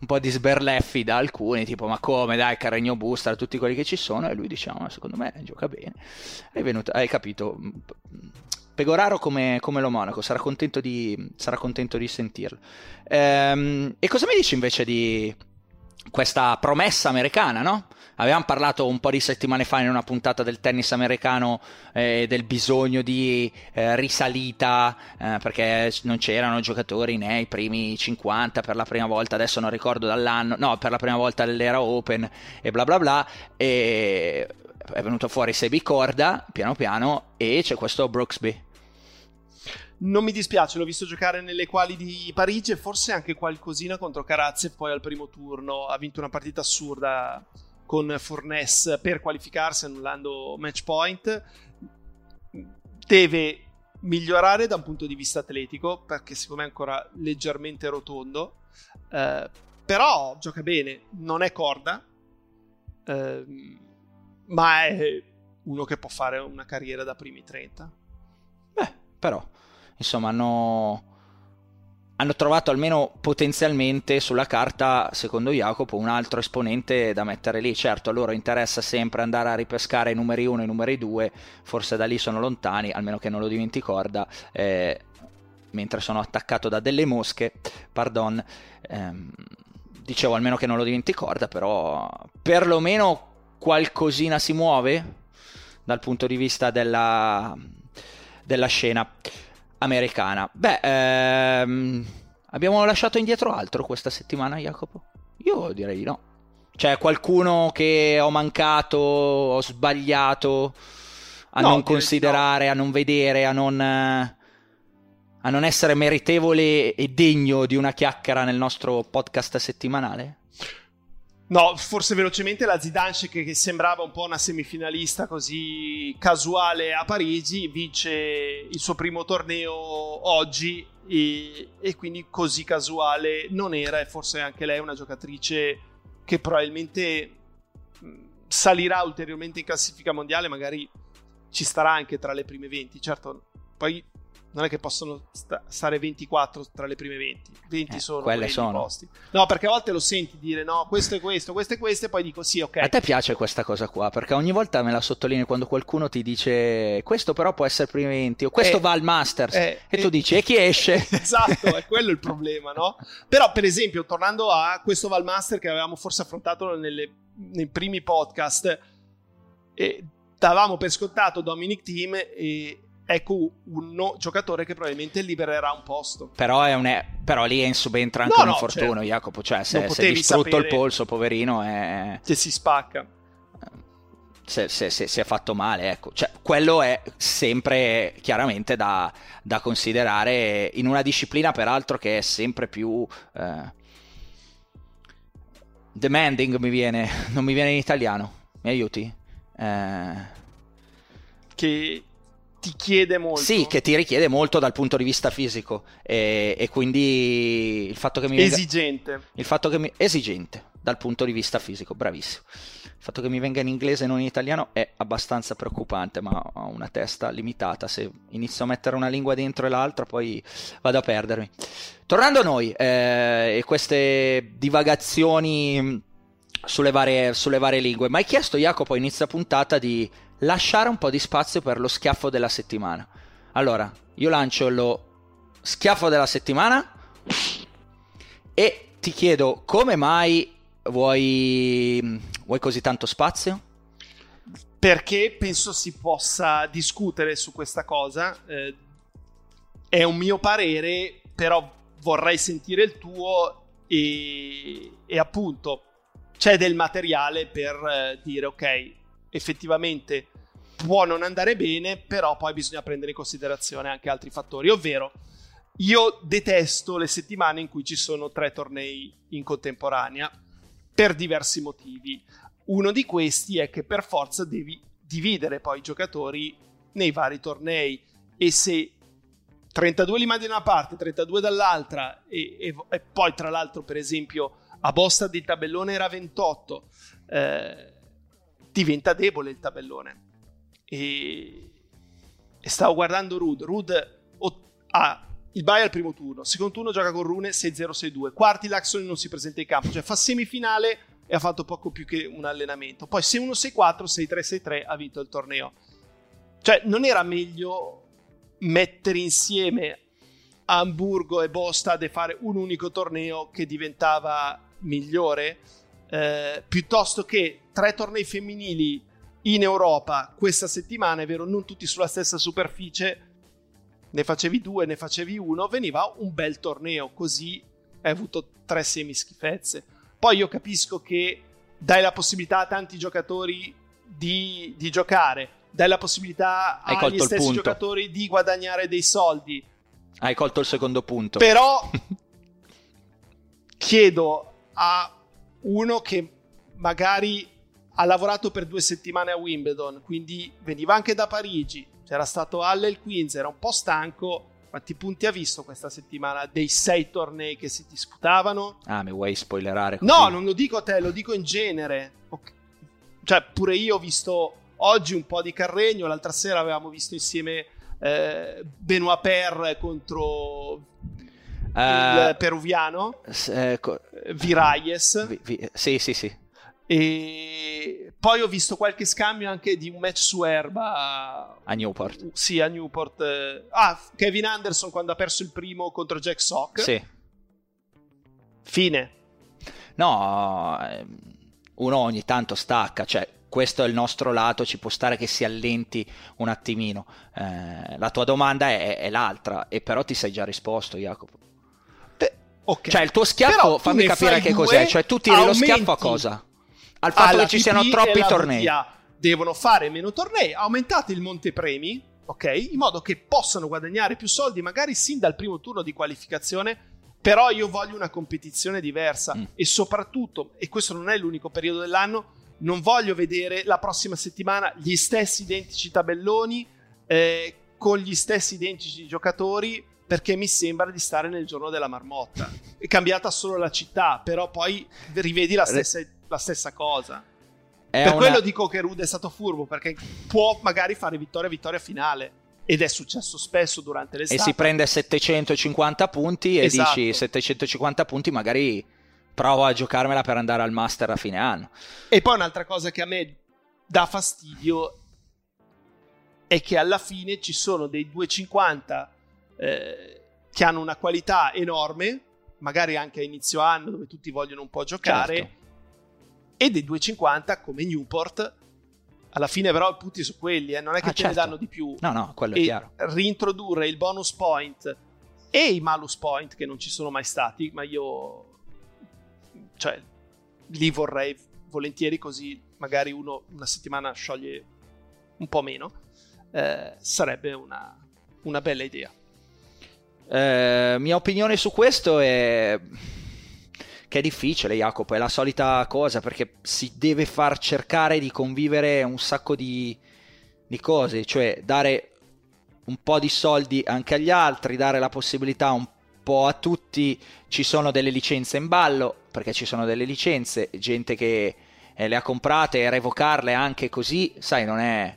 un po' di sberleffi da alcuni, tipo ma come dai Carreño Busta, tutti quelli che ci sono, e lui diciamo secondo me gioca bene, è venuto, hai capito, Pegoraro come, come Lo Monaco sarà contento di, sarà contento di sentirlo. Ehm, e cosa mi dici invece di questa promessa americana, no? Avevamo parlato un po' di settimane fa in una puntata del tennis americano, eh, del bisogno di eh, risalita, eh, perché non c'erano giocatori nei primi cinquanta per la prima volta, adesso non ricordo dall'anno, no, per la prima volta dell'era Open e bla bla bla, e è venuto fuori Sebi Corda piano piano e c'è questo Brooksby. Non mi dispiace, l'ho visto giocare nelle quali di Parigi e forse anche qualcosina contro Karatsev, poi al primo turno ha vinto una partita assurda con Furness per qualificarsi annullando match point. Deve migliorare da un punto di vista atletico perché secondo me è ancora leggermente rotondo, eh, però gioca bene, non è Corda, eh, ma è uno che può fare una carriera da primi trenta. Beh, però insomma, hanno, hanno trovato almeno potenzialmente sulla carta, secondo Jacopo, un altro esponente da mettere lì. Certo, a loro interessa sempre andare a ripescare i numeri uno e i numeri due, forse da lì sono lontani, almeno che non lo diventi Corda, eh, mentre sono attaccato da delle mosche, pardon, ehm, dicevo almeno che non lo diventi Corda, però perlomeno qualcosina si muove dal punto di vista della, della scena americana. Beh, ehm, abbiamo lasciato indietro altro questa settimana, Jacopo? Io direi di no. C'è qualcuno che ho mancato, ho sbagliato a no, non considerare, no. a non vedere, a non, a non essere meritevole e degno di una chiacchiera nel nostro podcast settimanale? No, forse velocemente la Zidanšek, che sembrava un po' una semifinalista così casuale a Parigi, vince il suo primo torneo oggi e, e quindi così casuale non era, e forse anche lei è una giocatrice che probabilmente salirà ulteriormente in classifica mondiale, magari ci starà anche tra le prime venti, certo poi non è che possono sta- stare ventiquattro tra le prime venti, venti eh, sono quelle sono posti. No, perché a volte lo senti dire no, questo è questo, questo è questo, e poi dico sì, ok. A te piace questa cosa qua? Perché ogni volta me la sottolinei quando qualcuno ti dice questo però può essere prime venti, o questo eh, va al Masters, eh, e eh, tu dici e chi esce? Esatto, è quello il problema, no? Però per esempio, tornando a questo va al Masters, che avevamo forse affrontato nelle, nei primi podcast, eh, davamo per scontato Dominic Thiem e ecco un no, giocatore che probabilmente libererà un posto. Però, è un, è, però lì è in subentra anche no, un no, infortunio, certo. Jacopo. Cioè, se è distrutto il polso, poverino, è... se si spacca. Se, se, se, se è fatto male, ecco. Cioè, quello è sempre chiaramente da, da considerare in una disciplina, peraltro, che è sempre più... Eh, demanding mi viene... Non mi viene in italiano. Mi aiuti? Eh... Che... ti chiede molto. Sì, che ti richiede molto dal punto di vista fisico e, e quindi il fatto che mi... Esigente. Il fatto che mi... Esigente. dal punto di vista fisico, bravissimo. Il fatto che mi venga in inglese e non in italiano è abbastanza preoccupante, ma ho una testa limitata, se inizio a mettere una lingua dentro e l'altra poi vado a perdermi. Tornando a noi, eh, e queste divagazioni sulle varie, sulle varie lingue, mi hai chiesto, Jacopo, inizia puntata, di lasciare un po' di spazio per lo schiaffo della settimana. Allora, io lancio lo schiaffo della settimana e ti chiedo come mai vuoi, vuoi così tanto spazio? Perché penso si possa discutere su questa cosa, eh, è un mio parere, però vorrei sentire il tuo e, e appunto c'è del materiale per eh, dire ok, effettivamente può non andare bene, però poi bisogna prendere in considerazione anche altri fattori, ovvero io detesto le settimane in cui ci sono tre tornei in contemporanea per diversi motivi. Uno di questi è che per forza devi dividere poi i giocatori nei vari tornei, e se trentadue li mandi da una parte, trentadue dall'altra, e, e, e poi tra l'altro per esempio a Båstad il tabellone era ventotto, eh, diventa debole il tabellone. E, e stavo guardando Ruud, Ruud ha il bye al primo turno, secondo turno gioca con Rune sei zero sei due, quarti Laxon non si presenta in campo, cioè fa semifinale e ha fatto poco più che un allenamento, poi sei uno sei quattro, sei tre sei tre ha vinto il torneo. Cioè non era meglio mettere insieme Amburgo e Båstad e fare un unico torneo che diventava migliore, eh, piuttosto che tre tornei femminili in Europa questa settimana, è vero non tutti sulla stessa superficie, ne facevi due, ne facevi uno, veniva un bel torneo, così hai avuto tre semi schifezze. Poi io capisco che dai la possibilità a tanti giocatori di, di giocare, dai la possibilità hai agli stessi punto. Giocatori di guadagnare dei soldi. Hai colto il secondo punto. Però chiedo a uno che magari ha lavorato per due settimane a Wimbledon, quindi veniva anche da Parigi, c'era stato Halle il quindici, era un po' stanco. Quanti punti ha visto questa settimana dei sei tornei che si disputavano? Ah, mi vuoi spoilerare così? No, non lo dico a te, lo dico in genere. Okay. Cioè, pure io ho visto oggi un po' di Carreño, l'altra sera avevamo visto insieme eh, Benoît Paire contro... Uh, il peruviano eh, co- Viralles vi, vi, sì sì sì e poi ho visto qualche scambio anche di un match su erba a Newport sì a Newport ah Kevin Anderson quando ha perso il primo contro Jack Sock sì fine no uno ogni tanto stacca, cioè questo è il nostro lato, ci può stare che si allenti un attimino, eh, la tua domanda è, è l'altra e però ti sei già risposto, Jacopo. Okay. Cioè il tuo schiaffo, fammi capire che cos'è, cioè tu tiri lo schiaffo a cosa? Al fatto che ci siano troppi tornei. Devono fare meno tornei, aumentate il montepremi, ok? In modo che possano guadagnare più soldi magari sin dal primo turno di qualificazione, però io voglio una competizione diversa mm. e soprattutto, e questo non è l'unico periodo dell'anno, non voglio vedere la prossima settimana gli stessi identici tabelloni eh, con gli stessi identici giocatori, perché mi sembra di stare nel giorno della marmotta. È cambiata solo la città, però poi rivedi la stessa, la stessa cosa. È per una... quello dico che Ruud è stato furbo, perché può magari fare vittoria vittoria finale, ed è successo spesso durante l'estate. E si prende settecentocinquanta punti e esatto. Dici settecentocinquanta punti, magari provo a giocarmela per andare al Master a fine anno. E poi un'altra cosa che a me dà fastidio è che alla fine ci sono dei duecentocinquanta Eh, che hanno una qualità enorme, magari anche a inizio anno dove tutti vogliono un po' giocare, certo. E dei duecentocinquanta come Newport alla fine però i punti sono quelli, eh, non è che ah, ce certo. ne danno di più, no no, quello e è chiaro. Reintrodurre il bonus point e i malus point che non ci sono mai stati, ma io cioè li vorrei volentieri, così magari uno una settimana scioglie un po' meno, eh, sarebbe una, una bella idea. Eh, mia opinione su questo è che è difficile, Jacopo, è la solita cosa, perché si deve far cercare di convivere un sacco di, di cose, cioè dare un po' di soldi anche agli altri, dare la possibilità un po' a tutti, ci sono delle licenze in ballo, perché ci sono delle licenze, gente che eh, le ha comprate e revocarle anche così, sai, non è,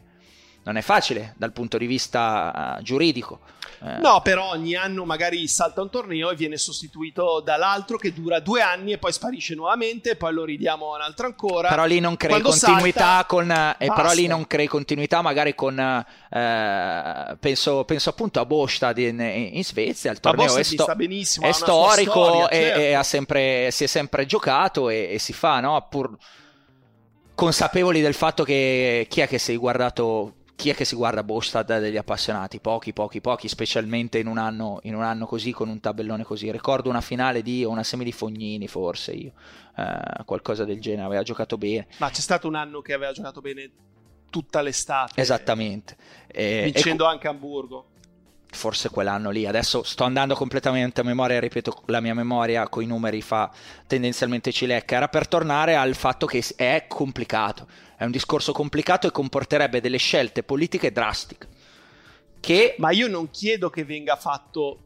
non è facile dal punto di vista giuridico. Eh. No, però ogni anno magari salta un torneo e viene sostituito dall'altro che dura due anni e poi sparisce nuovamente, poi lo ridiamo un'altro ancora. Però lì non crei continuità salta, con eh, però lì non crei continuità magari con eh, penso, penso appunto a Båstad in, in Svezia, il torneo è, sto- è storico storia, e, certo. e ha sempre, si è sempre giocato e, e si fa, no? Pur consapevoli del fatto che chi è che sei guardato Chi è che si guarda Båstad degli appassionati? Pochi, pochi, pochi, specialmente in un anno, in un anno così, con un tabellone così. Ricordo una finale di, o una semi di Fognini, forse, io, eh, qualcosa del genere, aveva giocato bene. Ma c'è stato un anno che aveva giocato bene tutta l'estate. Esattamente. Eh, vincendo e... anche Amburgo. Forse quell'anno lì, adesso sto andando completamente a memoria, ripeto, la mia memoria coi numeri fa tendenzialmente cilecca. Era per tornare al fatto che è complicato, è un discorso complicato e comporterebbe delle scelte politiche drastiche che... Ma io non chiedo che venga fatto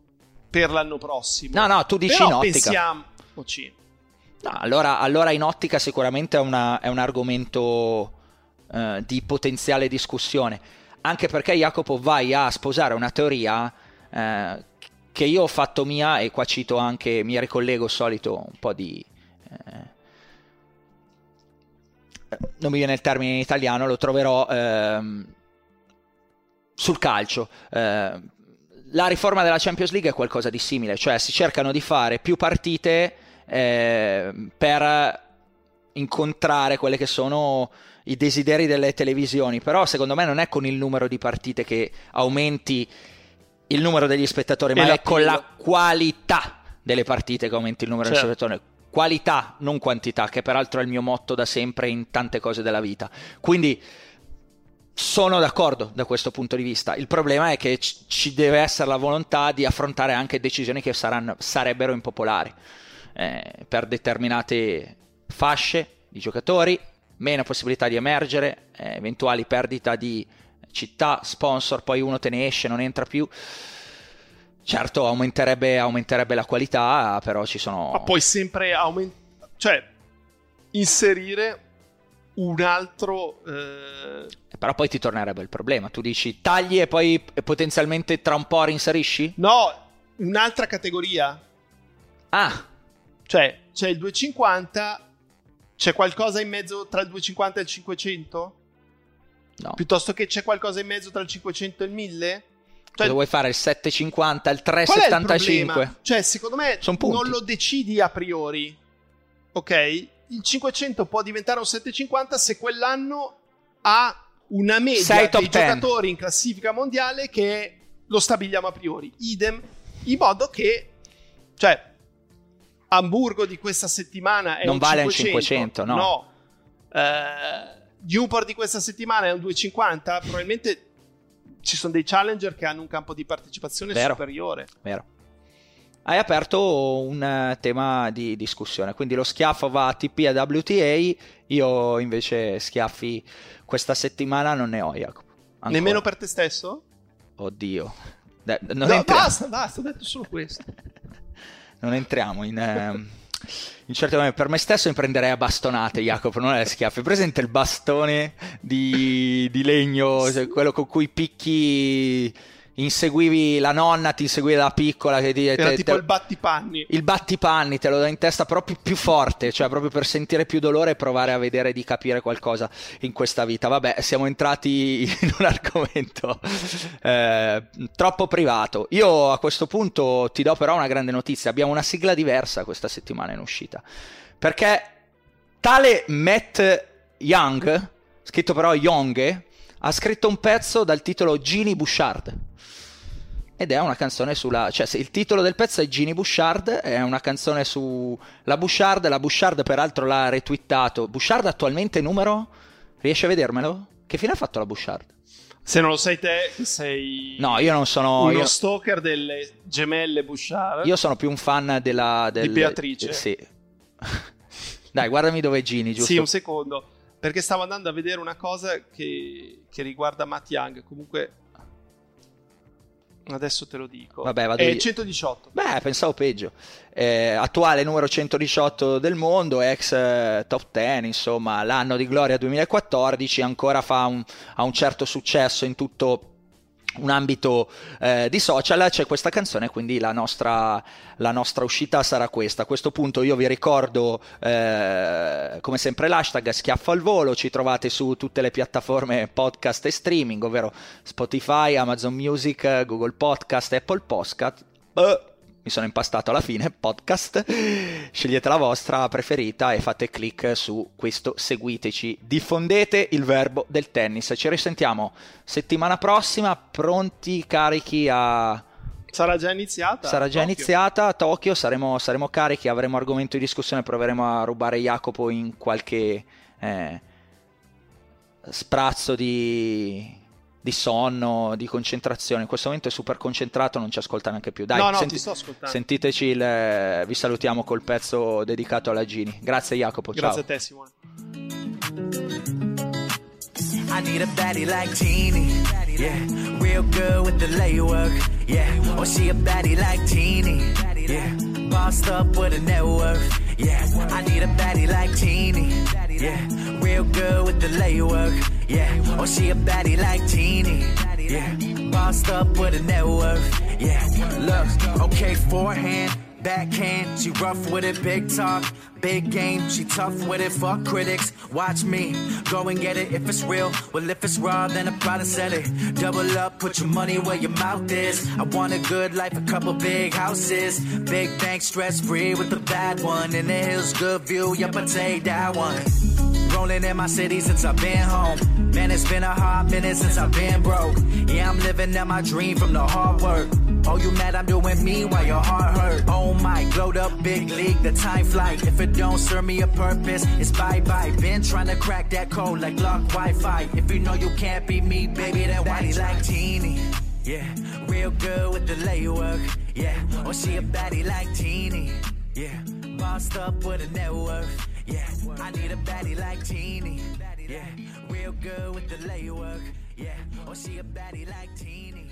per l'anno prossimo. No, no, tu dici però in ottica. Pensiamoci. No, allora, allora in ottica sicuramente è, una, è un argomento eh, di potenziale discussione. Anche perché, Jacopo, vai a sposare una teoria eh, che io ho fatto mia, e qua cito anche, mi ricollego solito un po' di... Eh, non mi viene il termine in italiano, lo troverò eh, sul calcio. Eh, la riforma della Champions League è qualcosa di simile, cioè si cercano di fare più partite eh, per incontrare quelle che sono... i desideri delle televisioni, però secondo me non è con il numero di partite che aumenti il numero degli spettatori, ma è con la qualità delle partite che aumenti il numero, certo, degli spettatori. Qualità, non quantità, che peraltro è il mio motto da sempre in tante cose della vita. Quindi sono d'accordo da questo punto di vista. Il problema è che ci deve essere la volontà di affrontare anche decisioni che saranno, sarebbero impopolari eh, per determinate fasce di giocatori, meno possibilità di emergere, eh, eventuali perdita di città, sponsor, poi uno te ne esce, non entra più. Certo, aumenterebbe, aumenterebbe la qualità, però ci sono... Ma puoi sempre aument... cioè inserire un altro... Eh... Però poi ti tornerebbe il problema, tu dici tagli e poi potenzialmente tra un po' rinserisci? No, un'altra categoria. Ah! Cioè, c'è il duecentocinquanta... C'è qualcosa in mezzo tra il duecentocinquanta e il cinquecento? No. Piuttosto che c'è qualcosa in mezzo tra il cinquecento e il mille? Cioè, lo vuoi fare il settecentocinquanta, il trecentosettantacinque? Cioè, secondo me non lo decidi a priori. Ok? Il cinquecento può diventare un settecentocinquanta se quell'anno ha una media dei giocatori in classifica mondiale che lo stabiliamo a priori. Idem, in modo che... cioè, Amburgo di questa settimana è non un vale cinquecento, un cinquecento, no, no. Uh, Newport di questa settimana è un duecentocinquanta. Probabilmente ci sono dei challenger che hanno un campo di partecipazione vero, superiore. Vero. Hai aperto un tema di discussione, quindi lo Schiaffo va a T P e W T A. Io invece schiaffi questa settimana non ne ho, Jacopo. Ancora. Nemmeno per te stesso? Oddio, da, non no, basta, basta, ho detto solo questo. Non entriamo in, ehm, in certi momenti. Per me stesso mi prenderei a bastonate, Jacopo, non è schiaffi. Presente il bastone di, di legno, cioè quello con cui picchi, inseguivi la nonna, ti inseguiva la piccola. Che ti, Era te, tipo te, il battipanni. Il battipanni, te lo dà in testa proprio più forte, cioè proprio per sentire più dolore e provare a vedere di capire qualcosa in questa vita. Vabbè, siamo entrati in un argomento eh, troppo privato. Io a questo punto ti do però una grande notizia. Abbiamo una sigla diversa questa settimana in uscita, perché tale Matt Young, scritto però Young, ha scritto un pezzo dal titolo Genie Bouchard, ed è una canzone sulla... cioè il titolo del pezzo è Genie Bouchard, è una canzone su la Bouchard. La Bouchard peraltro l'ha retweetato. Bouchard attualmente numero? Riesci a vedermelo? Che fine ha fatto la Bouchard? Se non lo sai te, sei... No, io non sono... uno io... stalker delle gemelle Bouchard. Io sono più un fan della... Del... di Beatrice. Sì. Dai, guardami dove è Genie, giusto? Sì, un secondo. Perché stavo andando a vedere una cosa che, che riguarda Matt Young. Comunque, Adesso te lo dico. Vabbè, vado è centodiciotto. Beh, pensavo peggio. Eh, attuale numero centodiciotto del mondo, ex eh, top ten, insomma, l'anno di gloria duemilaquattordici, ancora fa un, ha un certo successo in tutto un ambito eh, di social. C'è questa canzone, quindi la nostra, la nostra uscita sarà questa. A questo punto io vi ricordo eh, come sempre l'hashtag Schiaffo al Volo. Ci trovate su tutte le piattaforme podcast e streaming, ovvero Spotify, Amazon Music, Google Podcast, Apple Podcast, eh, mi sono impastato alla fine, podcast. Scegliete la vostra preferita e fate click su questo, seguiteci, diffondete il verbo del tennis. Ci risentiamo settimana prossima, pronti, carichi a... Sarà già iniziata? Sarà già Tokyo. iniziata a Tokyo, saremo, saremo carichi, avremo argomento di discussione, proveremo a rubare Jacopo in qualche eh, sprazzo di... di sonno, di concentrazione. In questo momento è super concentrato, non ci ascolta neanche più. Dai, no, no, senti- ti sto ascoltando. Sentiteci, il, vi salutiamo col pezzo dedicato alla Gini. Grazie Jacopo, grazie, ciao. A te Simone. I need a baddie like Genie, yeah, real good with the laywork, yeah, or she a baddie like Genie, yeah, bossed up with a network, yeah, I need a baddie like Genie, yeah, real good with the laywork, yeah, or she a baddie like Genie, yeah, bossed up with a network, yeah, look, okay, forehand, backhand, she rough with it, big talk, big game, she tough with it, fuck critics, watch me, go and get it, if it's real, well if it's raw, then I probably said it, double up, put your money where your mouth is, I want a good life, a couple big houses, big bank, stress free with the bad one, in the hills, good view, yep I take that one, rolling in my city since I've been home, man it's been a hard minute since I've been broke, yeah I'm living out my dream from the hard work, oh, you mad I'm doing me while your heart hurt. Oh my, glowed up big league, the time flight. If it don't serve me a purpose, it's bye-bye. Been trying to crack that code like locked Wi-Fi. If you know you can't beat me, baby, then why you like Teeny? Yeah, real good with the laywork. Yeah, or she a baddie like Teeny. Yeah, bossed up with a network. Yeah, I need a baddie like Teeny. Yeah, real good with the laywork. Yeah, or she a baddie like Teeny.